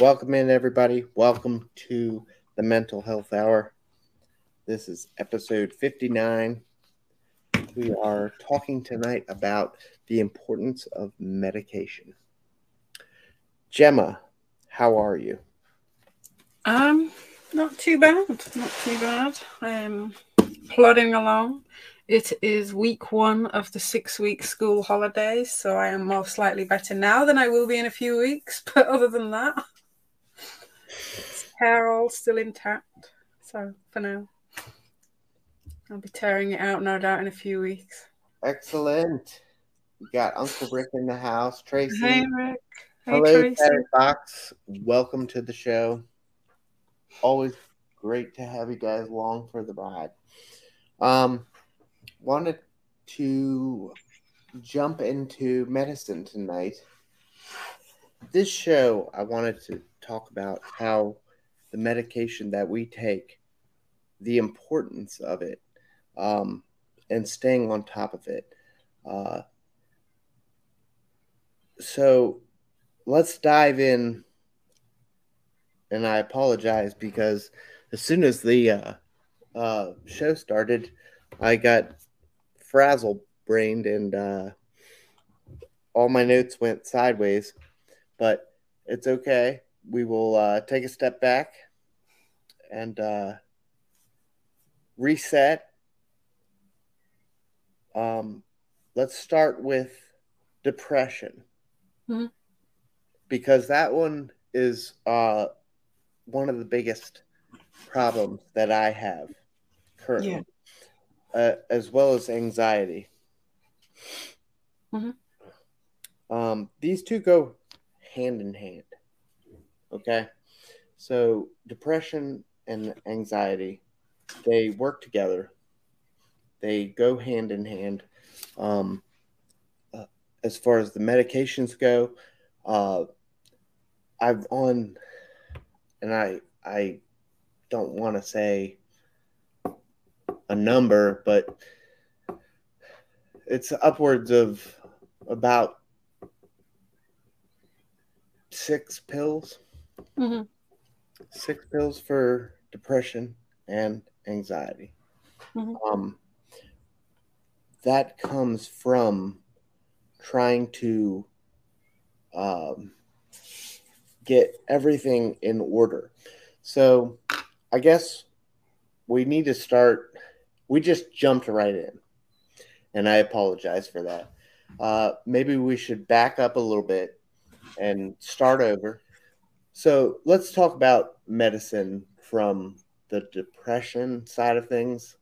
Welcome in, everybody. Welcome to the Mental Health Hour. This is episode 59. We are talking tonight about the importance of medication. Gemma, how are you? Not too bad. Not too bad. I'm plodding along. It is week one of the 6-week school holidays, so I am most likely better now than I will be in a few weeks. But other than that, hair all still intact. So for now, I'll be tearing it out, no doubt, in a few weeks. Excellent. We got Uncle Rick in the house. Tracy. Hey, Rick. Hey, Tracy. Terry Fox. Welcome to the show. Always great to have you guys along for the ride. Wanted to jump into medicine tonight. This show, I wanted to talk about how the medication that we take, the importance of it, and staying on top of it. So let's dive in. And I apologize because as soon as the show started, I got frazzle-brained and all my notes went sideways, but it's okay. We will take a step back and reset. Let's start with depression, because that one is one of the biggest problems that I have currently, as well as anxiety. These two go hand in hand. Okay. So depression and anxiety, they work together. They go hand in hand. As far as the medications go, I'm on, and I don't want to say a number, but it's upwards of about 6 pills. 6 pills for depression and anxiety. That comes from trying to get everything in order. So I guess we need to start. We just jumped right in, and I apologize for that. Maybe we should back up a little bit and start over. So let's talk about medicine from the depression side of things,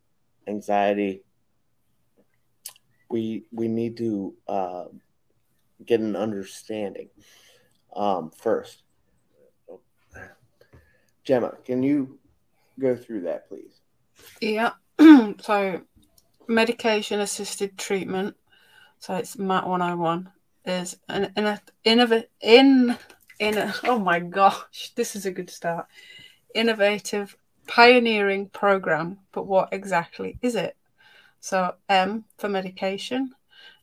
anxiety. We need to get an understanding first. Gemma, can you go through that, please? Yeah. So medication-assisted treatment, so it's MAT 101, is an innovative, pioneering program. But what exactly is it? So M for medication.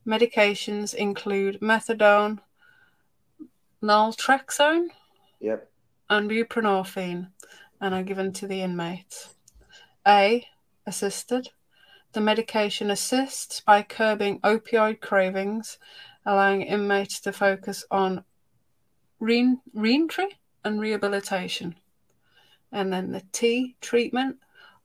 Medications include methadone, naltrexone, and buprenorphine, and are given to the inmates. A, assisted. The medication assists by curbing opioid cravings, allowing inmates to focus on reentry and rehabilitation. And then the T, treatment.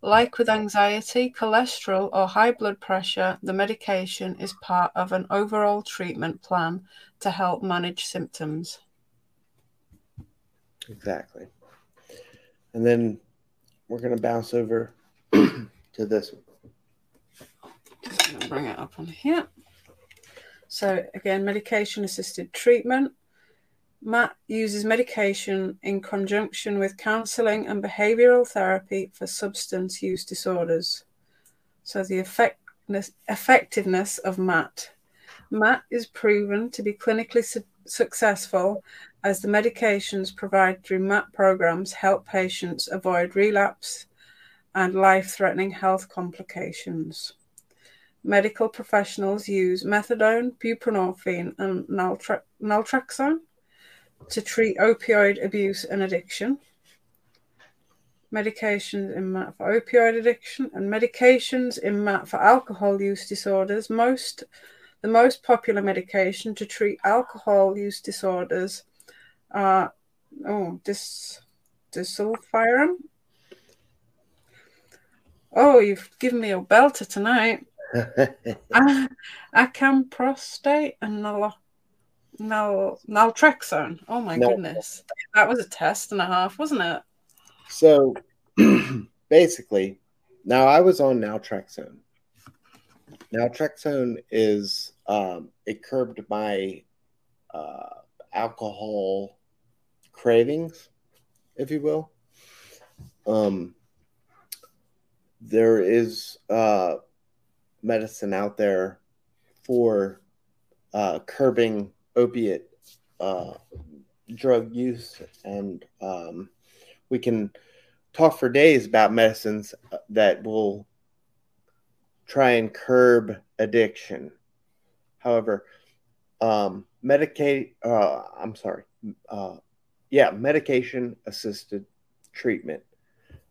Like with anxiety, cholesterol or high blood pressure, the medication is part of an overall treatment plan to help manage symptoms. Exactly. And then we're going to bounce over to this one. Just going to bring it up on here. So again, medication-assisted treatment. MAT uses medication in conjunction with counselling and behavioural therapy for substance use disorders. So the effectiveness of MAT. MAT is proven to be clinically successful as the medications provided through MAT programs help patients avoid relapse and life-threatening health complications. Medical professionals use methadone, buprenorphine, and naltrexone to treat opioid abuse and addiction, medications in MAT for opioid addiction, and medications in MAT for alcohol use disorders. The most popular medication to treat alcohol use disorders are disulfiram. Oh, you've given me a belter tonight. Acamprosate and naltrexone. Oh, my goodness. That was a test and a half, wasn't it? So, basically, now I was on naltrexone. Naltrexone is, it curbed my alcohol cravings, if you will. There is medicine out there for curbing opiate drug use, and we can talk for days about medicines that will try and curb addiction. However, medication-assisted treatment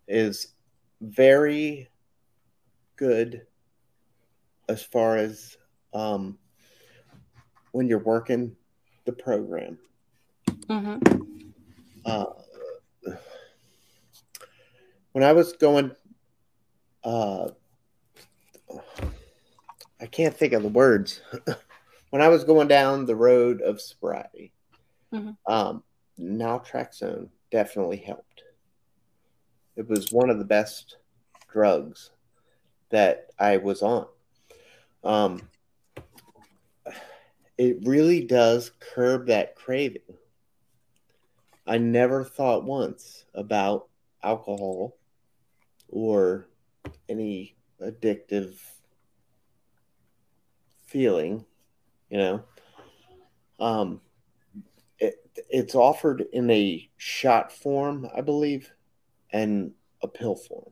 is very good as far as when you're working the program. Mm-hmm. When I was going, I can't think of the words. When I was going down the road of sobriety, naltrexone definitely helped. It was one of the best drugs that I was on. It really does curb that craving. I never thought once about alcohol or any addictive feeling, you know. It's offered in a shot form, I believe, and a pill form.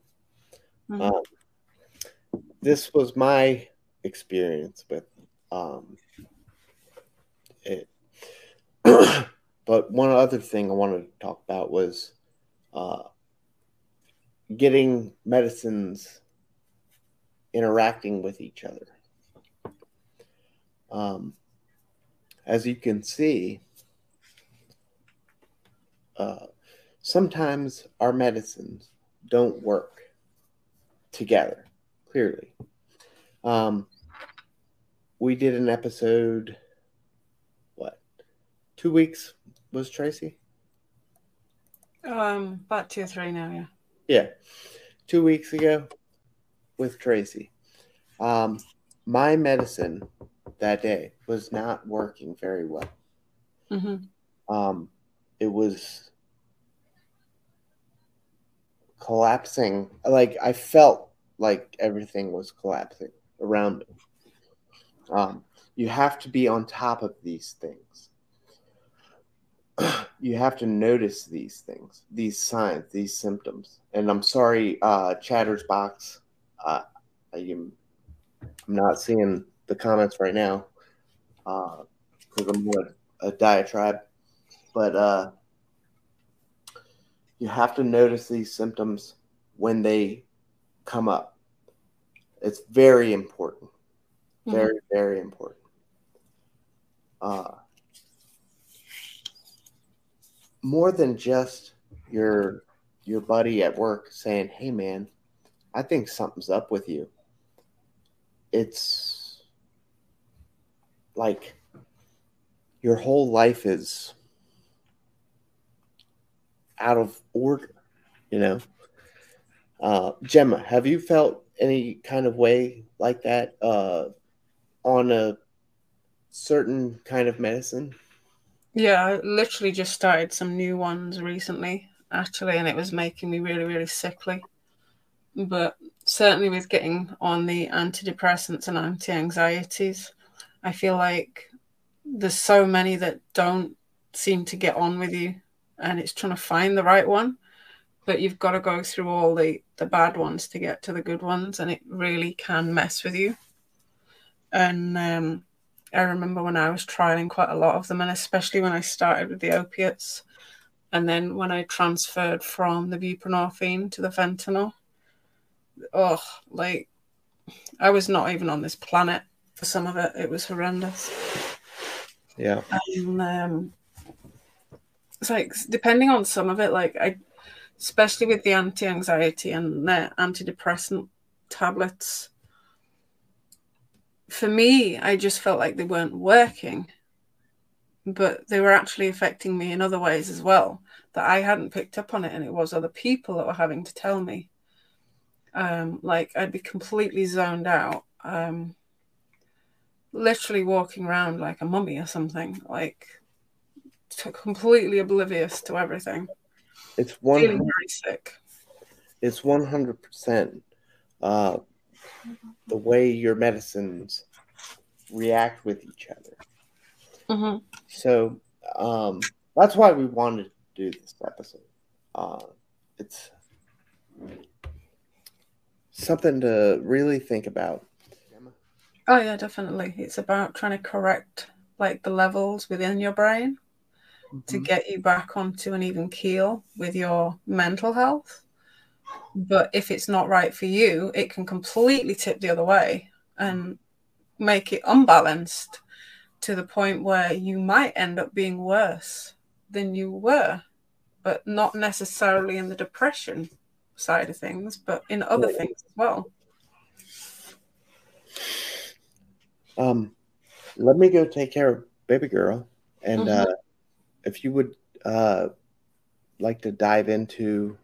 Mm-hmm. This was my experience with it. But one other thing I wanted to talk about was getting medicines interacting with each other. As you can see, sometimes our medicines don't work together, clearly. We did an episode, 2 weeks was Tracy? About 2 or 3 now, yeah. Yeah, 2 weeks ago with Tracy. My medicine that day was not working very well. Mm-hmm. It was collapsing. Like, I felt like everything was collapsing around me. You have to be on top of these things. You have to notice these things, these signs, these symptoms. And I'm sorry, Chatterbox, I'm not seeing the comments right now because I'm with a diatribe. But you have to notice these symptoms when they come up. It's very important. Very, very important. More than just your buddy at work saying, "Hey, man, I think something's up with you." It's like your whole life is out of order, you know? Gemma, have you felt any kind of way like that on a certain kind of medicine? Yeah, I literally just started some new ones recently, actually, and it was making me really, really sickly. But certainly with getting on the antidepressants and anti-anxieties, I feel like there's so many that don't seem to get on with you, and it's trying to find the right one. But you've got to go through all the bad ones to get to the good ones, and it really can mess with you. And I remember when I was trialing quite a lot of them, and especially when I started with the opiates, and then when I transferred from the buprenorphine to the fentanyl, oh, like, I was not even on this planet for some of it. It was horrendous. Yeah. And it's like, depending on some of it, like, I, especially with the anti-anxiety and the antidepressant tablets, for me, I just felt like they weren't working, but they were actually affecting me in other ways as well that I hadn't picked up on it, and it was other people that were having to tell me. Like, I'd be completely zoned out, literally walking around like a mummy or something, like completely oblivious to everything. It's one feeling very sick. It's 100%. The way your medicines react with each other. Mm-hmm. So that's why we wanted to do this episode. It's something to really think about. Oh, yeah, definitely. It's about trying to correct, like, the levels within your brain, mm-hmm, to get you back onto an even keel with your mental health. But if it's not right for you, it can completely tip the other way and make it unbalanced to the point where you might end up being worse than you were, but not necessarily in the depression side of things, but in other things as well. Let me go take care of baby girl. And mm-hmm, if you would like to dive into...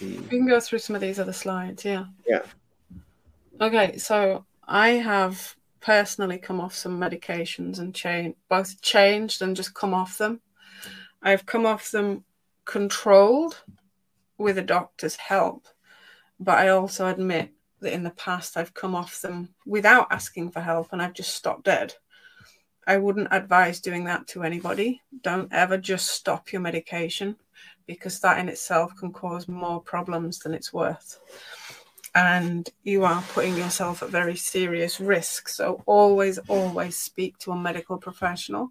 We can go through some of these other slides, yeah. Yeah. Okay, so I have personally come off some medications and both changed and just come off them. I've come off them controlled with a doctor's help, but I also admit that in the past I've come off them without asking for help and I've just stopped dead. I wouldn't advise doing that to anybody. Don't ever just stop your medication, because that in itself can cause more problems than it's worth. And you are putting yourself at very serious risk. So always, always speak to a medical professional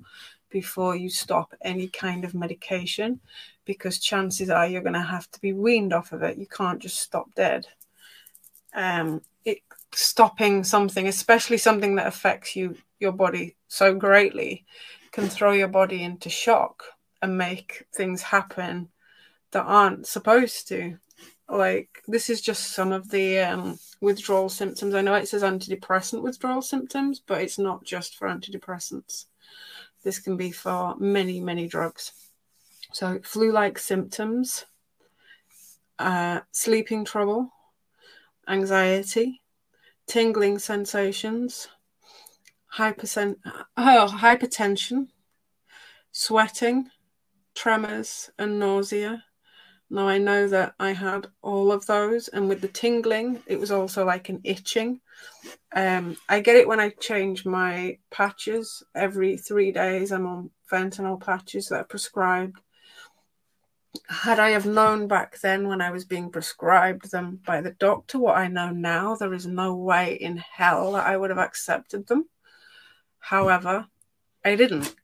before you stop any kind of medication, because chances are you're going to have to be weaned off of it. You can't just stop dead. Stopping something, especially something that affects you, your body so greatly, can throw your body into shock and make things happen that aren't supposed to. Like, this is just some of the withdrawal symptoms. I know it says antidepressant withdrawal symptoms, but it's not just for antidepressants. This can be for many, many drugs. So flu-like symptoms, sleeping trouble, anxiety, tingling sensations, hypertension, sweating, tremors and nausea. Now, I know that I had all of those, and with the tingling, it was also like an itching. I get it when I change my patches. Every 3 days, I'm on fentanyl patches that are prescribed. Had I have known back then when I was being prescribed them by the doctor what I know now, there is no way in hell that I would have accepted them. However, I didn't.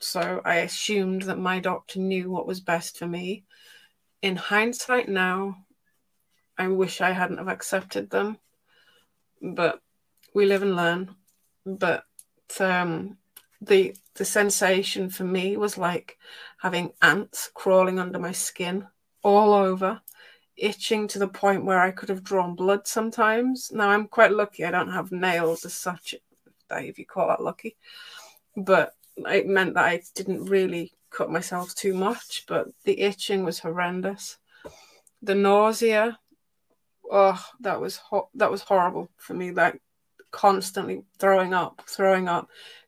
So I assumed that my doctor knew what was best for me. In hindsight now, I wish I hadn't have accepted them, but we live and learn. But the sensation for me was like having ants crawling under my skin all over, itching to the point where I could have drawn blood sometimes. Now, I'm quite lucky. I don't have nails as such, if you call that lucky. But it meant that I didn't really cut myself too much, but the itching was horrendous. The nausea, oh, that was horrible for me. Like, constantly throwing up,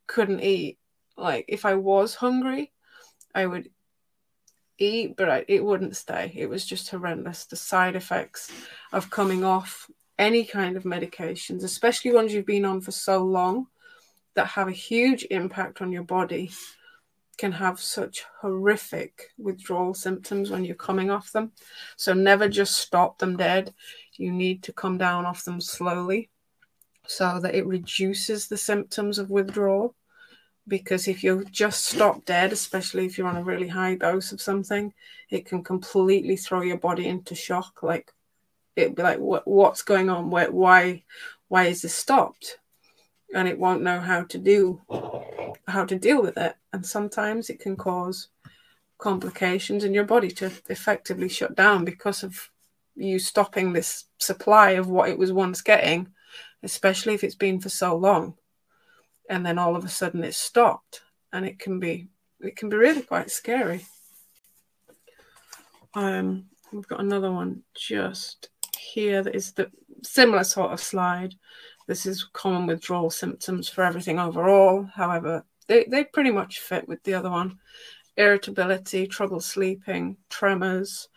couldn't eat. Like, if I was hungry, I would eat, but it wouldn't stay. It was just horrendous. The side effects of coming off any kind of medications, especially ones you've been on for so long, that have a huge impact on your body, can have such horrific withdrawal symptoms when you're coming off them. So never just stop them dead. You need to come down off them slowly so that it reduces the symptoms of withdrawal. because if you just stop dead, especially if you're on a really high dose of something, it can completely throw your body into shock. Like, it'd be like, what's going on? Why is this stopped? And it won't know how to deal with it. And sometimes it can cause complications in your body to effectively shut down because of you stopping this supply of what it was once getting, especially if it's been for so long. And then all of a sudden it's stopped, and it can be really quite scary. We've got another one just here that is the similar sort of slide. This is common withdrawal symptoms for everything overall. However, they pretty much fit with the other one. Irritability, trouble sleeping, tremors,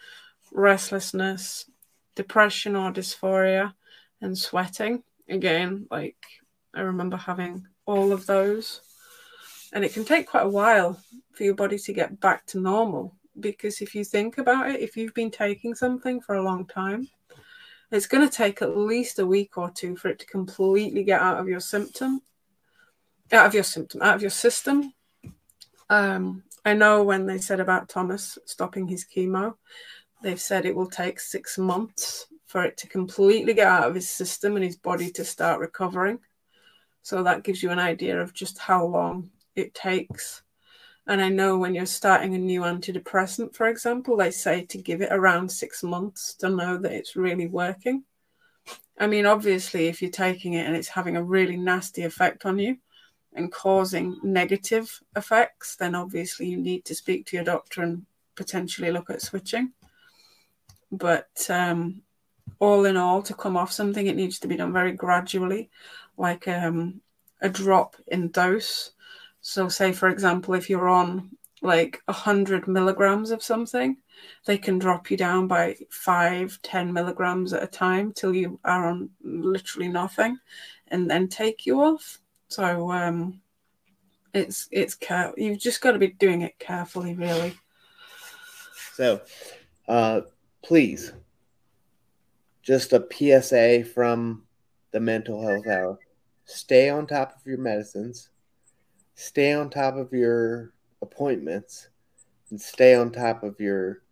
restlessness, depression or dysphoria, and sweating. Again, like, I remember having all of those. And it can take quite a while for your body to get back to normal, because if you think about it, if you've been taking something for a long time, it's going to take at least a week or two for it to completely get out of your system. I know when they said about Thomas stopping his chemo, they've said it will take 6 months for it to completely get out of his system and his body to start recovering. So that gives you an idea of just how long it takes. And I know when you're starting a new antidepressant, for example, they say to give it around 6 months to know that it's really working. I mean, obviously, if you're taking it and it's having a really nasty effect on you and causing negative effects, then obviously you need to speak to your doctor and potentially look at switching. But all in all, to come off something, it needs to be done very gradually, like a drop in dose. So say, for example, if you're on like 100 milligrams of something, they can drop you down by 5-10 milligrams at a time till you are on literally nothing, and then take you off. So you've just got to be doing it carefully, really. So please, just a PSA from the Mental Health Hour. Stay on top of your medicines. Stay on top of your appointments, and stay on top of your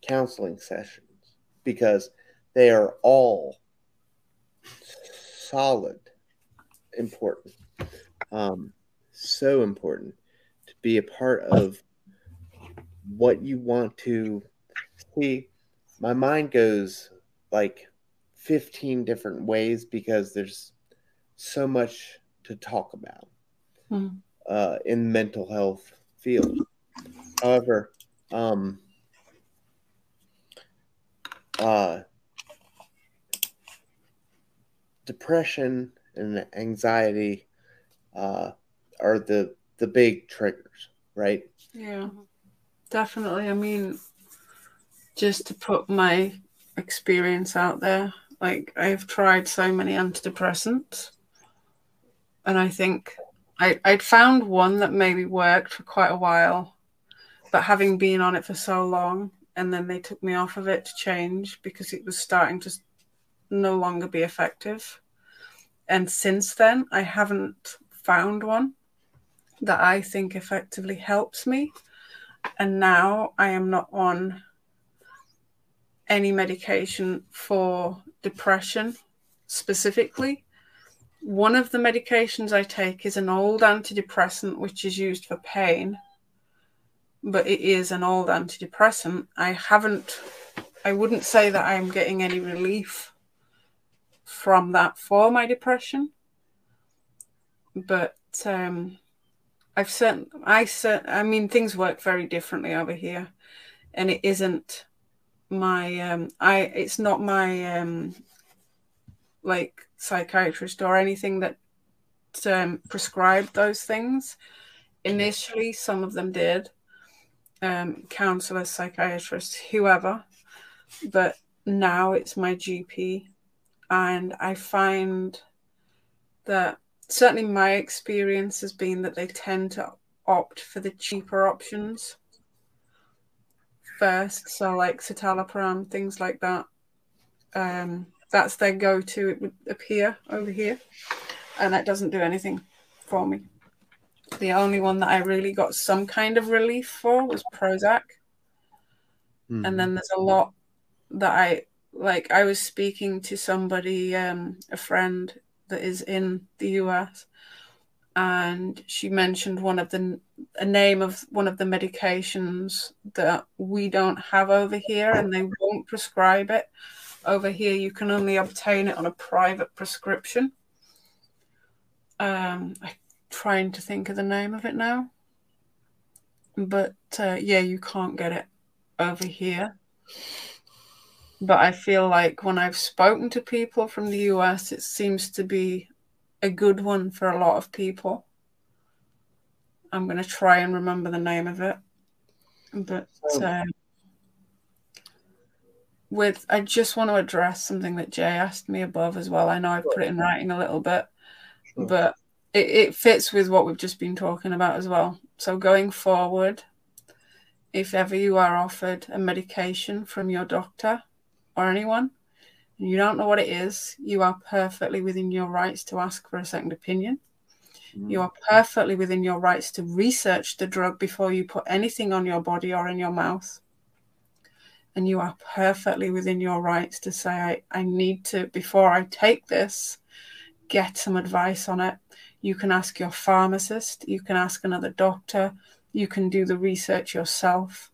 counseling sessions, because they are all solid, important, so important to be a part of what you want to see. My mind goes like 15 different ways because there's so much to talk about. Mm. In mental health field. However, depression and anxiety are the big triggers, right? Yeah, definitely. I mean, just to put my experience out there, like, I've tried so many antidepressants, and I think I'd found one that maybe worked for quite a while, but having been on it for so long, and then they took me off of it to change because it was starting to no longer be effective. And since then, I haven't found one that I think effectively helps me. And now I am not on any medication for depression specifically. One of the medications I take is an old antidepressant, which is used for pain, but it is an old antidepressant. I wouldn't say that I'm getting any relief from that for my depression, but I mean, things work very differently over here, and it isn't my, it's not my, like, psychiatrist or anything that prescribed those things. Initially, some of them did, counselors, psychiatrists, whoever, but now it's my GP. And I find that certainly my experience has been that they tend to opt for the cheaper options first, so like citalopram, things like that. That's their go-to, it would appear over here, and that doesn't do anything for me. The only one that I really got some kind of relief for was Prozac. Mm. And then there's a lot that I was speaking to somebody, a friend that is in the US, and she mentioned a name of one of the medications that we don't have over here, and they won't prescribe it. Over here, you can only obtain it on a private prescription. I'm trying to think of the name of it now. But, yeah, you can't get it over here. But I feel like when I've spoken to people from the US, it seems to be a good one for a lot of people. I'm going to try and remember the name of it. But I just want to address something that Jay asked me above as well. I know I've put it in writing a little bit, but it fits with what we've just been talking about as well. So going forward, if ever you are offered a medication from your doctor or anyone, and you don't know what it is, you are perfectly within your rights to ask for a second opinion. Mm. You are perfectly within your rights to research the drug before you put anything on your body or in your mouth. And you are perfectly within your rights to say, I need to, before I take this, get some advice on it. You can ask your pharmacist. You can ask another doctor. You can do the research yourself.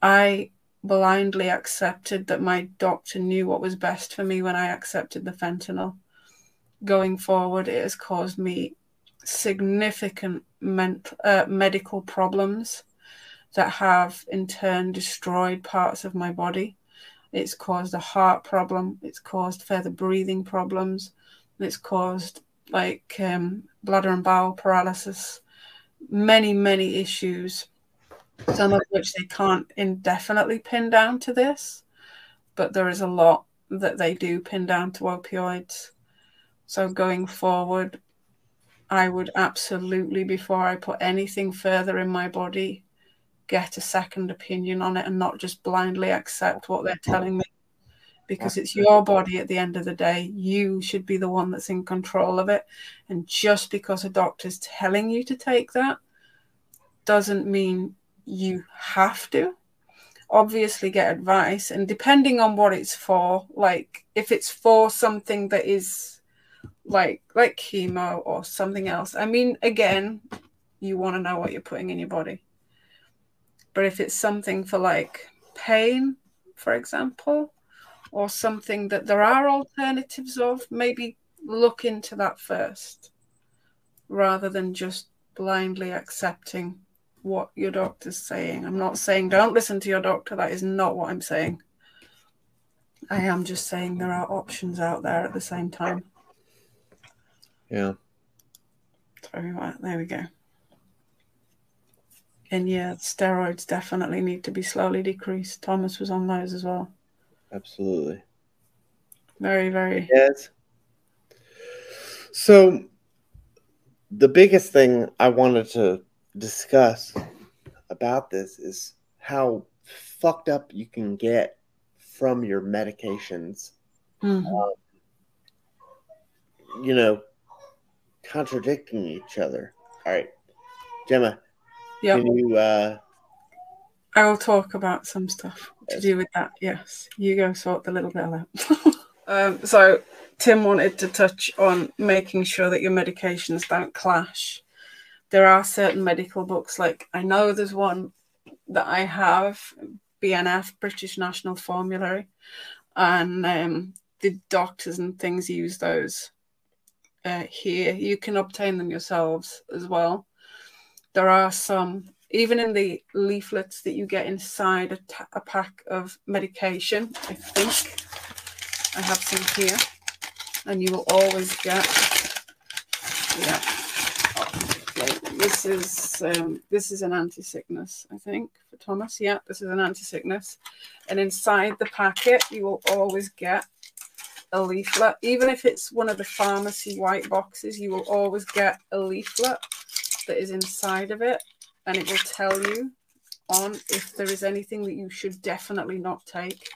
I blindly accepted that my doctor knew what was best for me when I accepted the fentanyl. Going forward, it has caused me significant medical problems that have in turn destroyed parts of my body. It's caused a heart problem. It's caused further breathing problems. It's caused bladder and bowel paralysis, many, many issues, some of which they can't indefinitely pin down to this, but there is a lot that they do pin down to opioids. So going forward, I would absolutely, before I put anything further in my body, get a second opinion on it and not just blindly accept what they're telling me, because it's your body at the end of the day. You should be the one that's in control of it. And just because a doctor's telling you to take that doesn't mean you have to. Obviously get advice, and depending on what it's for, if it's for something that is like chemo or something else, I mean, again, you want to know what you're putting in your body. But if it's something for pain, for example, or something that there are alternatives of, maybe look into that first, rather than just blindly accepting what your doctor's saying. I'm not saying don't listen to your doctor. That is not what I'm saying. I am just saying there are options out there at the same time. Yeah. So, there we go. And yeah, steroids definitely need to be slowly decreased. Thomas was on those as well. Absolutely. Very, very. Yes. So the biggest thing I wanted to discuss about this is how fucked up you can get from your medications. Mm-hmm. Contradicting each other. All right, Gemma. Yep. Can you, I will talk about some stuff to do with that. Yes, you go sort the little girl out. So Tim wanted to touch on making sure that your medications don't clash. There are certain medical books, I know there's one that I have, BNF, British National Formulary, and the doctors and things use those here. You can obtain them yourselves as well. There are some, even in the leaflets that you get inside a pack of medication, I think. I have some here. And you will always get, this is an anti-sickness, I think, for Thomas. Yeah, this is an anti-sickness. And inside the packet, you will always get a leaflet. Even if it's one of the pharmacy white boxes, you will always get a leaflet that is inside of it, and it will tell you on if there is anything that you should definitely not take.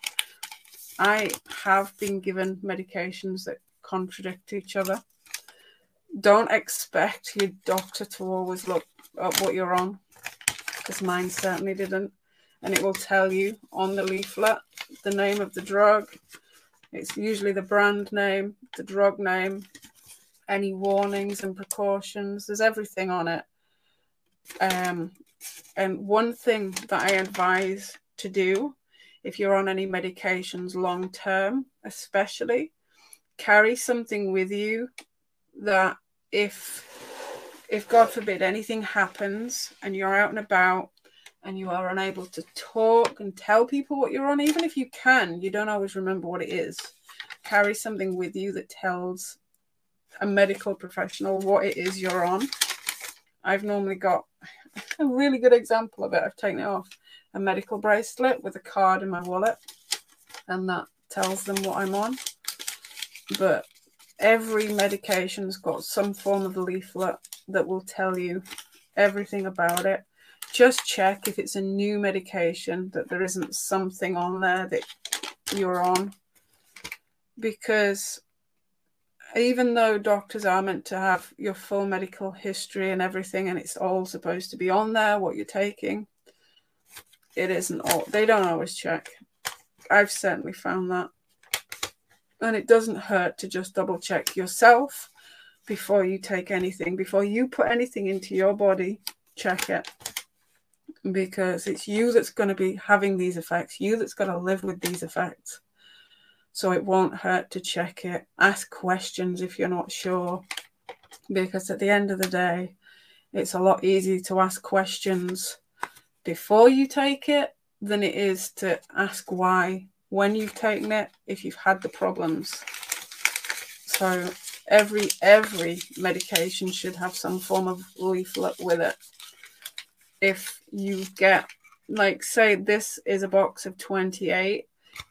I have been given medications that contradict each other. don't expect your doctor to always look up what you're on, because mine certainly didn't. And it will tell you on the leaflet the name of the drug. It's usually the brand name, the drug name, any warnings and precautions. There's everything on it. And one thing that I advise to do if you're on any medications long term, especially, carry something with you that if God forbid anything happens and you're out and about and you are unable to talk and tell people what you're on, even if you can, you don't always remember what it is. Carry something with you that tells a medical professional what it is you're on. I've normally got a really good example of it. I've taken it off a medical bracelet with a card in my wallet, and that tells them what I'm on. But every medication's got some form of leaflet that will tell you everything about it. Just check if it's a new medication that there isn't something on there that you're on, because even though doctors are meant to have your full medical history and everything, and it's all supposed to be on there, what you're taking, it isn't all. They don't always check. I've certainly found that. And it doesn't hurt to just double check yourself before you take anything. Before you put anything into your body, check it. Because it's you that's going to be having these effects, you that's going to live with these effects. So it won't hurt to check it. Ask questions if you're not sure, because at the end of the day, it's a lot easier to ask questions before you take it than it is to ask why when you've taken it, if you've had the problems. So every medication should have some form of leaflet with it. If you get, like, say this is a box of 28,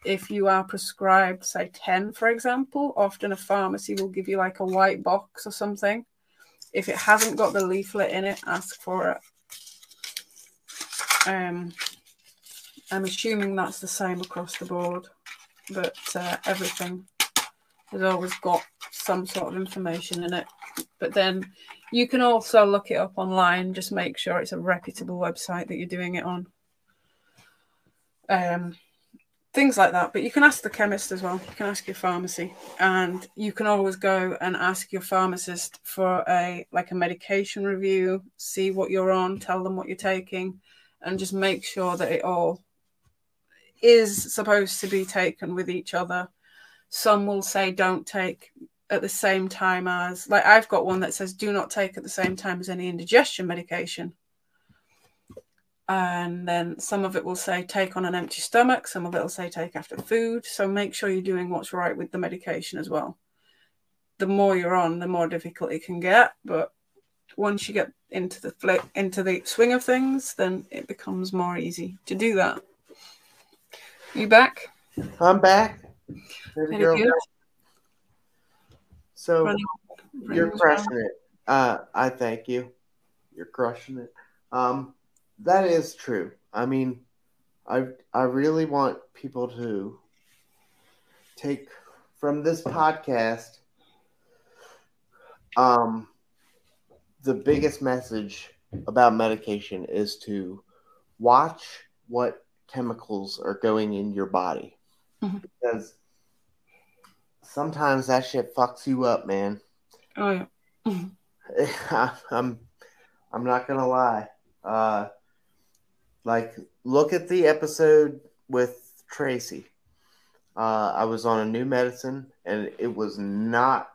if you are prescribed, say, 10, for example, often a pharmacy will give you like a white box or something. If it hasn't got the leaflet in it, ask for it. I'm assuming that's the same across the board, but everything has always got some sort of information in it. But then you can also look it up online. Just make sure it's a reputable website that you're doing it on. Things like that. But you can ask the chemist as well. You can ask your pharmacy, and you can always go and ask your pharmacist for a medication review, see what you're on, tell them what you're taking, and just make sure that it all is supposed to be taken with each other. Some will say don't take at the same time as, like, I've got one that says do not take at the same time as any indigestion medication. And then some of it will say take on an empty stomach. Some of it will say take after food. So make sure you're doing what's right with the medication as well. The more you're on, the more difficult it can get. But once you get into the swing of things, then it becomes more easy to do that. You back? I'm back. There you go. So you're crushing it. I thank you. You're crushing it. That is true. I mean, I really want people to take from this podcast the biggest message about medication is to watch what chemicals are going in your body. Mm-hmm. Because sometimes that shit fucks you up, man. Oh, yeah. Mm-hmm. I'm not going to lie. Look at the episode with Tracy. I was on a new medicine, and it was not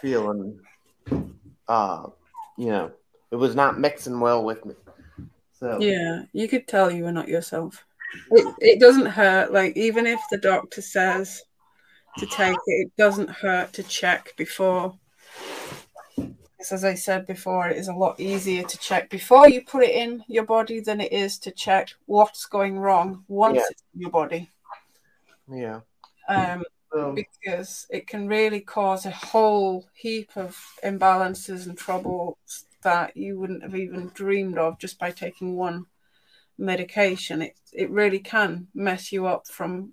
feeling, it was not mixing well with me. So yeah, you could tell you were not yourself. It doesn't hurt. Like, even if the doctor says to take it, it doesn't hurt to check before. As I said before, it is a lot easier to check before you put it in your body than it is to check what's going wrong once it's in your body. Yeah. Because it can really cause a whole heap of imbalances and troubles that you wouldn't have even dreamed of just by taking one medication. It really can mess you up from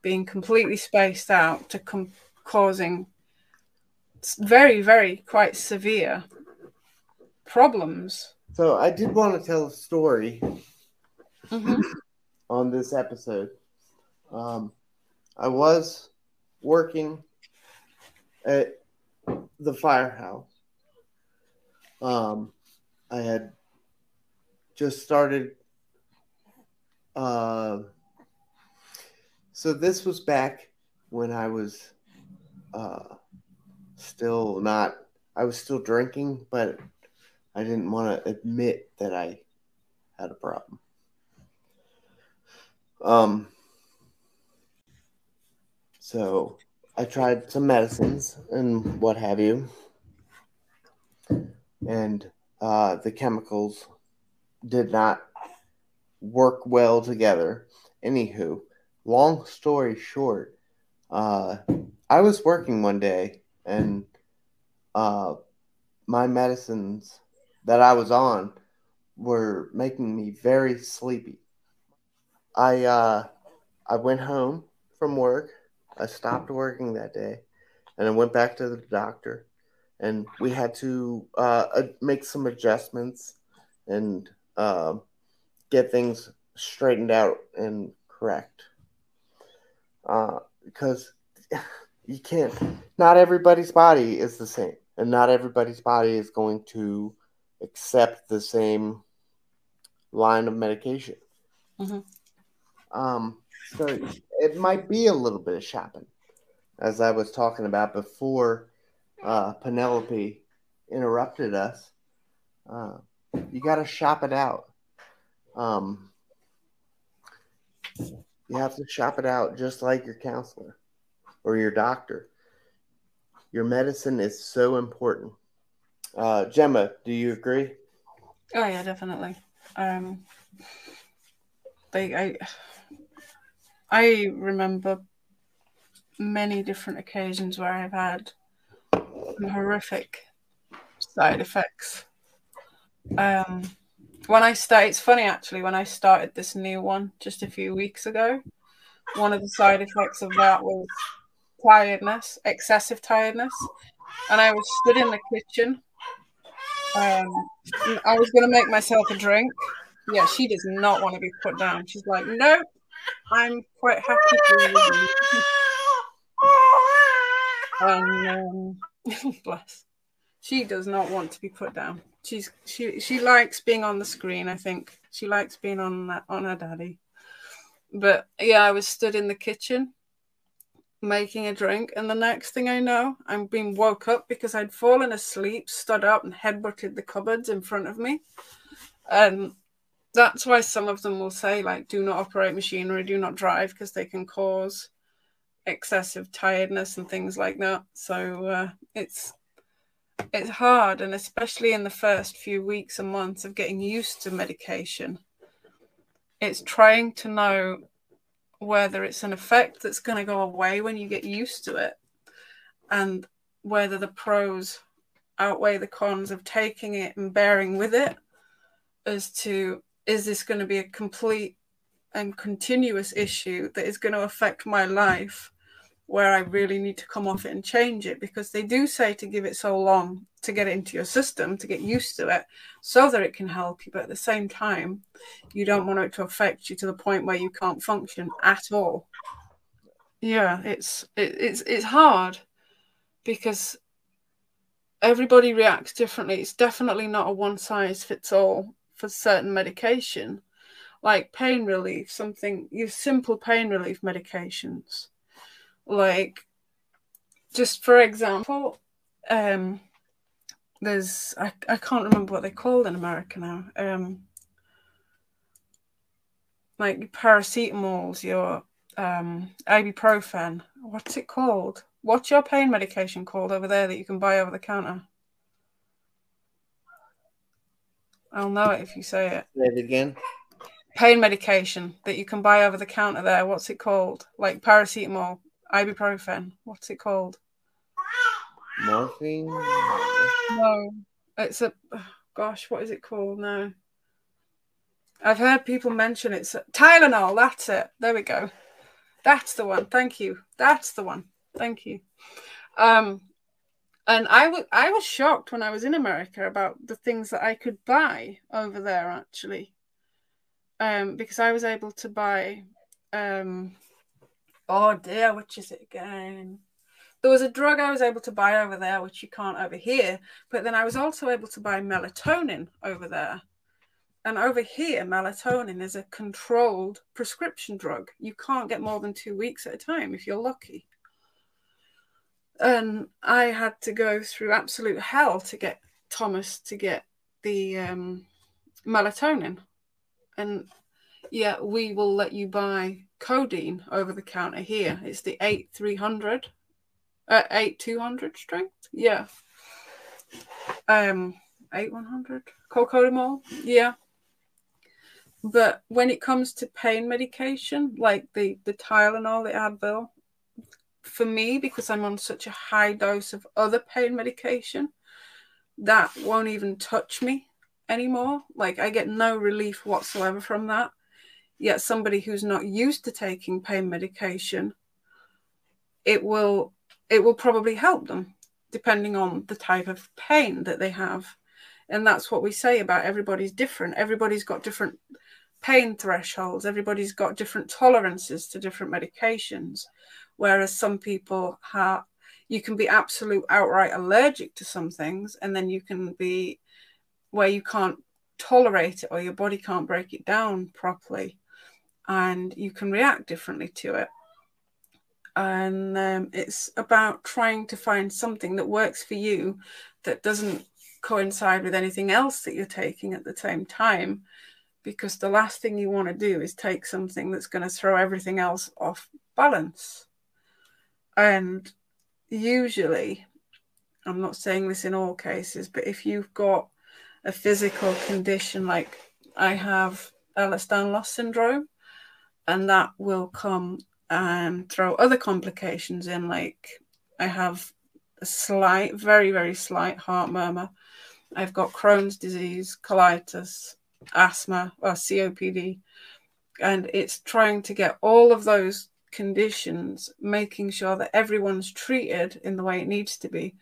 being completely spaced out to causing very, very quite severe problems. So I did want to tell a story on this episode. I was working at the firehouse. I had just started. So this was back when I was I was still drinking, but I didn't want to admit that I had a problem. So I tried some medicines and what have you. And the chemicals did not work well together. Anywho, long story short, I was working one day and my medicines that I was on were making me very sleepy. I went home from work. I stopped working that day and I went back to the doctor and we had to make some adjustments and get things straightened out and correct. Because you can't, not everybody's body is the same and not everybody's body is going to accept the same line of medication. So it might be a little bit of shopping, as I was talking about before Penelope interrupted us. You got to shop it out. You have to shop it out just like your counselor or your doctor. Your medicine is so important. Gemma, do you agree? Oh, yeah, definitely. I remember many different occasions where I've had horrific side effects. It's funny actually, when I started this new one just a few weeks ago, one of the side effects of that was tiredness, excessive tiredness. And I was stood in the kitchen. I was going to make myself a drink. Yeah, she does not want to be put down. She's like, nope. I'm quite happy to and bless. She does not want to be put down. She likes being on the screen, I think. She likes being on her daddy. But yeah, I was stood in the kitchen making a drink, and the next thing I know, I'm being woke up because I'd fallen asleep, stood up and headbutted the cupboards in front of me. And that's why some of them will say, like, do not operate machinery, do not drive, because they can cause excessive tiredness and things like that. So it's hard, and especially in the first few weeks and months of getting used to medication, it's trying to know whether it's an effect that's going to go away when you get used to it and whether the pros outweigh the cons of taking it and bearing with it, as to, is this going to be a complete and continuous issue that is going to affect my life where I really need to come off it and change it? Because they do say to give it so long to get it into your system, to get used to it so that it can help you. But at the same time, you don't want it to affect you to the point where you can't function at all. Yeah, it's hard because everybody reacts differently. It's definitely not a one-size-fits-all for certain medication. Like pain relief, simple pain relief medications. Like, just for example, there's, I can't remember what they're called in America now. Like paracetamols, your ibuprofen. What's it called? What's your pain medication called over there that you can buy over the counter? I'll know it if you say it. Say it again. Pain medication that you can buy over the counter there. What's it called? Like paracetamol, ibuprofen. What's it called? Morphine? No. It's a... Gosh, what is it called now? I've heard people mention it's Tylenol. That's it. There we go. That's the one. Thank you. Thank you. And I was shocked when I was in America about the things that I could buy over there, actually, because I was able to buy, oh dear, which is it again? There was a drug I was able to buy over there, which you can't over here. But then I was also able to buy melatonin over there. And over here, melatonin is a controlled prescription drug. You can't get more than 2 weeks at a time if you're lucky. And I had to go through absolute hell to get Thomas to get the melatonin. And yeah, we will let you buy codeine over the counter here. It's the 8,300. 8,200 strength, yeah. 8,100 cocodamol, yeah. But when it comes to pain medication, like the Tylenol, the Advil, for me, because I'm on such a high dose of other pain medication, that won't even touch me anymore. Like, I get no relief whatsoever from that. Yet somebody who's not used to taking pain medication, it will probably help them, depending on the type of pain that they have. And that's what we say about everybody's different. Everybody's got different pain thresholds. Everybody's got different tolerances to different medications. Whereas some people have, you can be absolute outright allergic to some things, and then you can be where you can't tolerate it or your body can't break it down properly, and you can react differently to it. And it's about trying to find something that works for you, that doesn't coincide with anything else that you're taking at the same time, because the last thing you want to do is take something that's going to throw everything else off balance. And usually, I'm not saying this in all cases, but if you've got a physical condition like I have Ehlers-Danlos Syndrome, and that will come and throw other complications in, like I have a slight, very, very slight heart murmur. I've got Crohn's disease, colitis, asthma, or COPD. And it's trying to get all of those conditions, making sure that everyone's treated in the way it needs to be.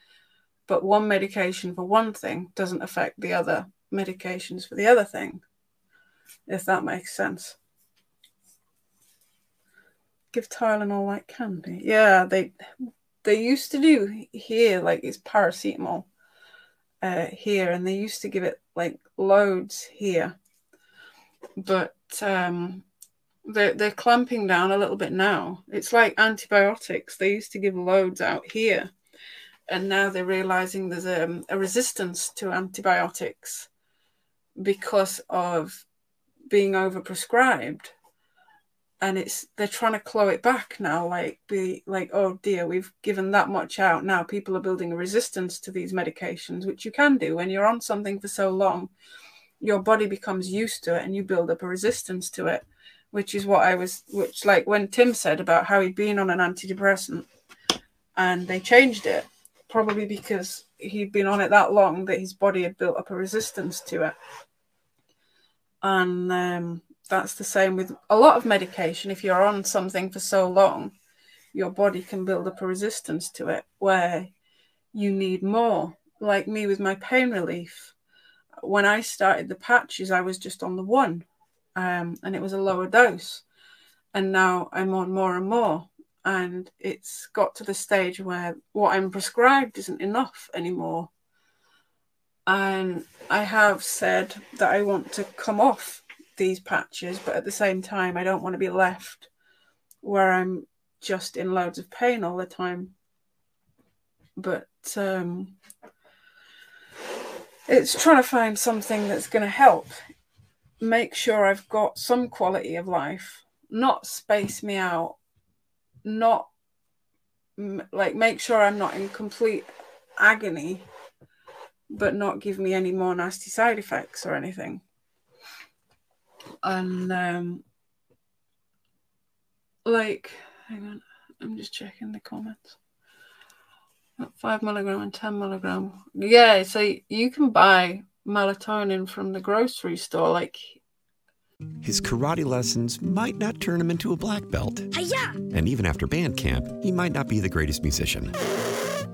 But one medication for one thing doesn't affect the other medications for the other thing, if that makes sense. Give Tylenol like candy. Yeah, they used to do here, like it's paracetamol here, and they used to give it like loads here. But they're clamping down a little bit now. It's like antibiotics. They used to give loads out here, and now they're realizing there's a resistance to antibiotics because of being overprescribed. And they're trying to claw it back now, like oh dear, we've given that much out. Now people are building a resistance to these medications, which you can do when you're on something for so long. Your body becomes used to it, and you build up a resistance to it, which is what I was, which like when Tim said about how he'd been on an antidepressant, and they changed it, probably because he'd been on it that long that his body had built up a resistance to it. And that's the same with a lot of medication. If you're on something for so long, your body can build up a resistance to it where you need more. Like me with my pain relief, when I started the patches, I was just on the one, and it was a lower dose. And now I'm on more and more. And it's got to the stage where what I'm prescribed isn't enough anymore. And I have said that I want to come off these patches, but at the same time I don't want to be left where I'm just in loads of pain all the time. But it's trying to find something that's going to help make sure I've got some quality of life, not space me out, not like make sure I'm not in complete agony, but not give me any more nasty side effects or anything. And like, hang on, I'm just checking the comments. 5 milligram and 10 milligram. Yeah, so you can buy melatonin from the grocery store. Like, his karate lessons might not turn him into a black belt. Hi-ya! And even after band camp, he might not be the greatest musician.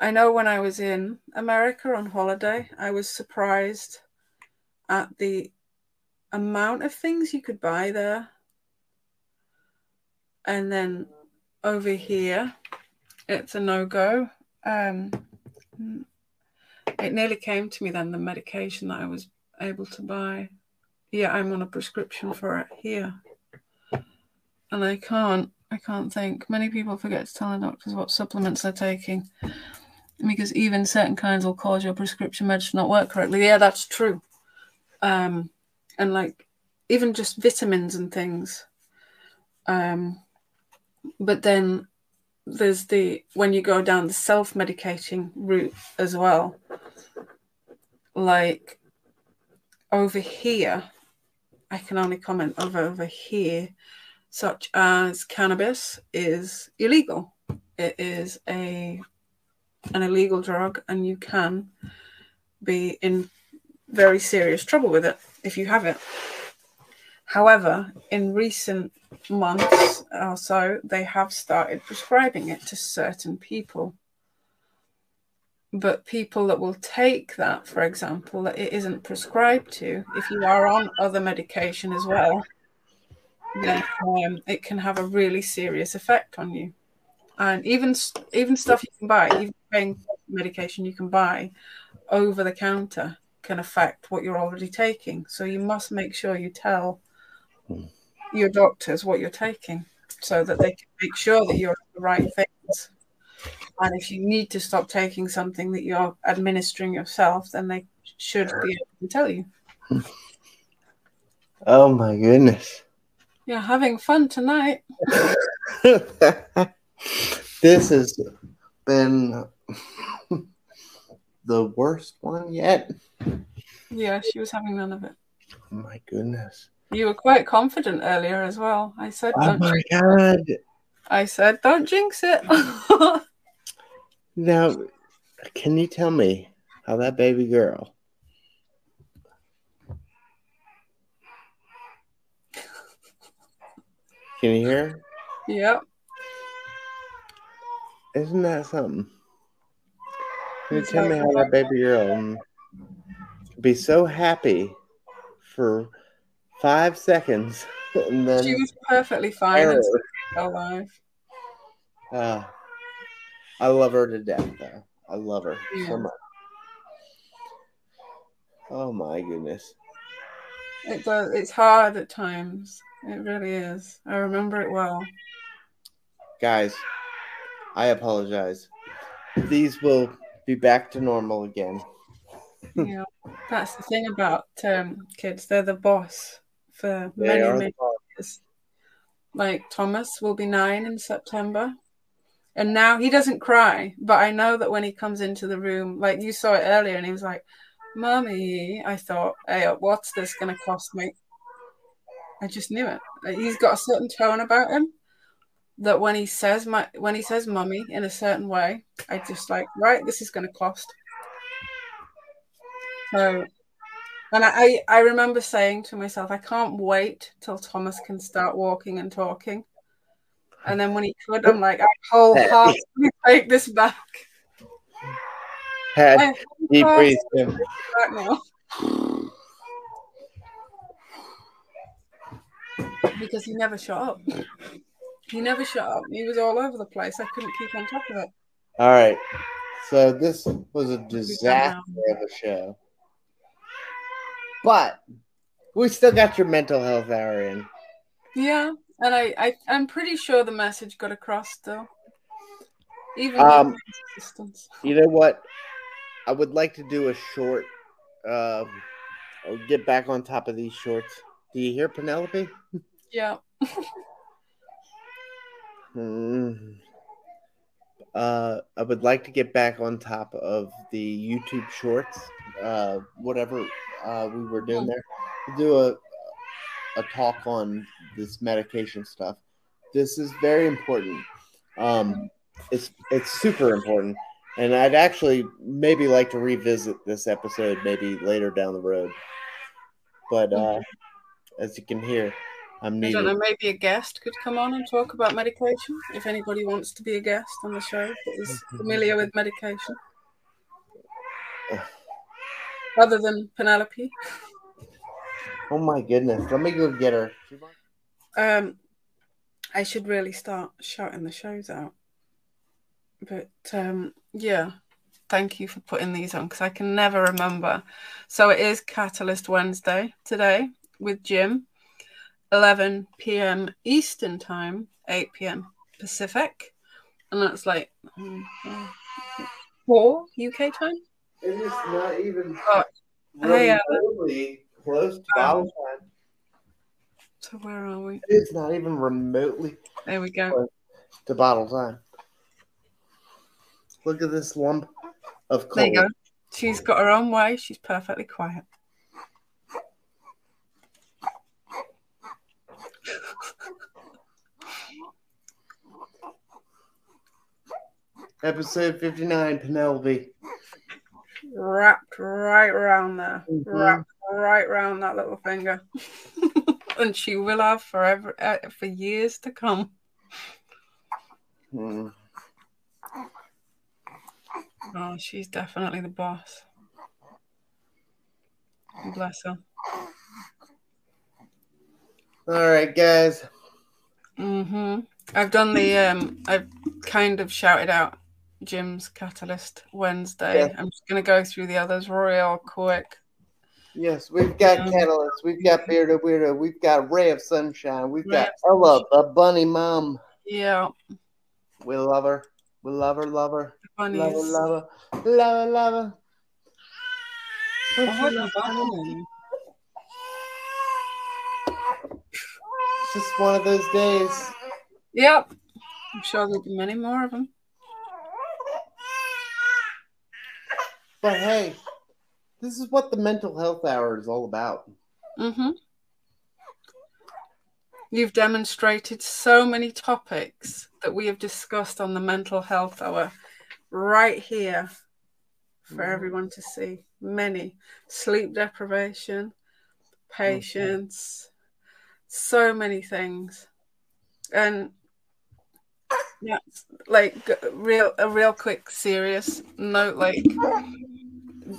I know when I was in America on holiday, I was surprised at the amount of things you could buy there. And then over here, it's a no-go. It nearly came to me then, the medication that I was able to buy. Yeah, I'm on a prescription for it here. And I can't think. Many people forget to tell their doctors what supplements they're taking, because even certain kinds will cause your prescription medicine not work correctly. Yeah, that's true. And like even just vitamins and things. But then there's when you go down the self-medicating route as well. Like over here, I can only comment over here, such as cannabis is illegal. It is an illegal drug, and you can be in very serious trouble with it if you have it. However, in recent months or so, they have started prescribing it to certain people. But people that will take that, for example, that it isn't prescribed to, if you are on other medication as well, then it can have a really serious effect on you. And even stuff you can buy, even paying medication you can buy over the counter can affect what you're already taking. So you must make sure you tell your doctors what you're taking so that they can make sure that you're on the right things. And if you need to stop taking something that you're administering yourself, then they should be able to tell you. Oh, my goodness. You're having fun tonight. This has been the worst one yet. Yeah, she was having none of it. Oh my goodness. You were quite confident earlier as well. I said, don't jinx it. Now, can you tell me how that baby girl can you hear her? Yep. Isn't that something? Can you tell me how that baby girl could be so happy for 5 seconds? And then she was perfectly fine and alive. I love her to death, though. I love her so much. Oh, my goodness. It does. It's hard at times. It really is. I remember it well. Guys. I apologize. These will be back to normal again. Yeah, that's the thing about kids. They're the boss for many years. Like Thomas will be 9 in September. And now he doesn't cry. But I know that when he comes into the room, like you saw it earlier, and he was like, Mommy, I thought, hey, what's this going to cost me? I just knew it. Like, he's got a certain tone about him. That when he says "mummy" in a certain way, I just like, right, this is going to cost. So, and I remember saying to myself, I can't wait till Thomas can start walking and talking. And then when he could, I'm like, I wholeheartedly take this back. Had deep breathing. Back now. Because he never shut up. He never shut up. He was all over the place. I couldn't keep on top of it. All right. So this was a disaster of a show. But we still got your mental health hour in. Yeah. And I'm pretty sure the message got across still. Even with distance. You know what? I would like to do a short. I'll get back on top of these shorts. Do you hear Penelope? Yeah. I would like to get back on top of the YouTube shorts, whatever we were doing there. We'll do a talk on this medication stuff. This is very important. It's super important. And I'd actually maybe like to revisit this episode maybe later down the road. But as you can hear, I'm needed. I don't know, maybe a guest could come on and talk about medication if anybody wants to be a guest on the show that is familiar with medication. Other than Penelope. Oh my goodness. Let me go get her. I should really start shouting the shows out. But yeah, thank you for putting these on because I can never remember. So it is Catalyst Wednesday today with Jim, 11 p.m. Eastern Time, 8 p.m. Pacific. And that's like 4 UK time. It is not even remotely close to our time. So where are we? It's not even remotely there we go. Close to bottle time. Look at this lump of coal. There you go. She's got her own way. She's perfectly quiet. Episode 59, Penelope. Wrapped right around there. Mm-hmm. Wrapped right around that little finger. And she will have forever, for years to come. Mm. Oh, she's definitely the boss. Bless her. All right, guys. Mhm. I've done the. I've kind of shouted out Jim's Catalyst Wednesday. Yeah. I'm just gonna go through the others real quick. Yes, we've got Catalyst. We've got Bearded Weirdo. We've got Ray of Sunshine. We've got Ella, a bunny mom. Yeah. We love her. We love her, love her. Love her. It's just one of those days. Yep. I'm sure there'll be many more of them. But hey, this is what the mental health hour is all about. Mm-hmm. You've demonstrated so many topics that we have discussed on the mental health hour right here for everyone to see. Many. Sleep deprivation, patience, so many things. And that's like a real quick serious note, like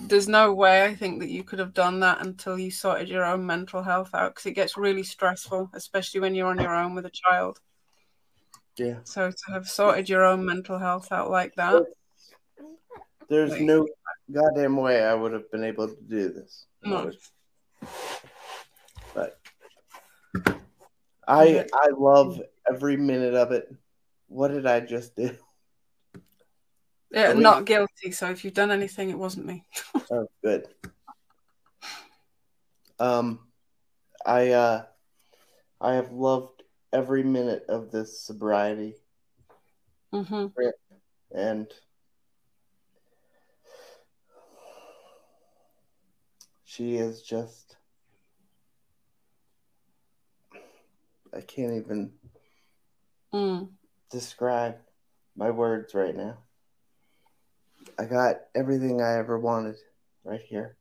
there's no way I think that you could have done that until you sorted your own mental health out, because it gets really stressful, especially when you're on your own with a child. Yeah. So to have sorted your own mental health out like that. There's no goddamn way I would have been able to do this. No. But I love every minute of it. What did I just do? Yeah, I mean, not guilty. So if you've done anything, it wasn't me. Oh, good. I have loved every minute of this sobriety. Mm-hmm. And she is just, I can't even describe my words right now. I got everything I ever wanted right here.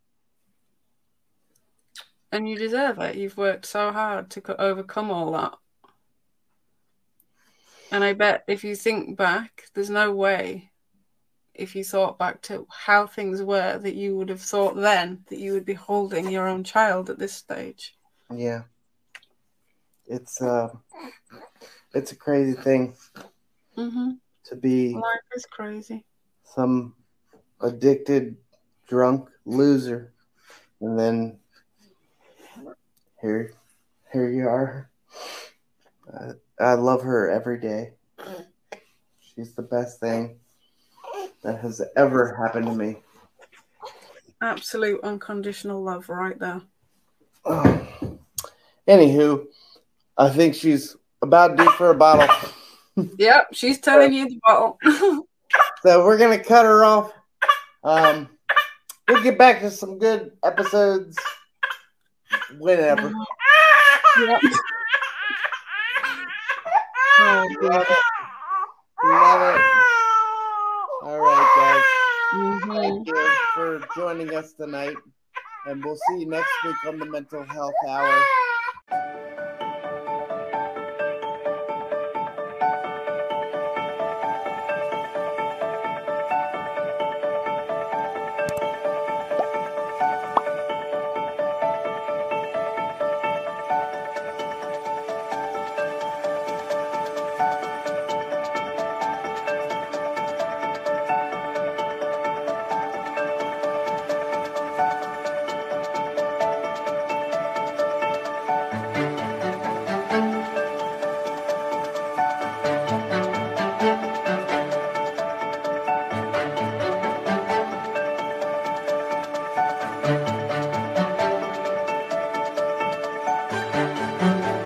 And you deserve it. You've worked so hard to overcome all that. And I bet if you think back, there's no way, if you thought back to how things were, that you would have thought then that you would be holding your own child at this stage. Yeah. It's a crazy thing to be. Life is crazy. Some addicted, drunk loser, and then here you are. I love her every day. She's the best thing that has ever happened to me. Absolute unconditional love right there. Anywho, I think she's about due for a bottle. Yep, she's telling you the bottle. So we're going to cut her off. We'll get back to some good episodes whenever. Yep. Oh, love it. Love it. All right, guys. Mm-hmm. Thank you for joining us tonight. And we'll see you next week on the Mental Health Hour.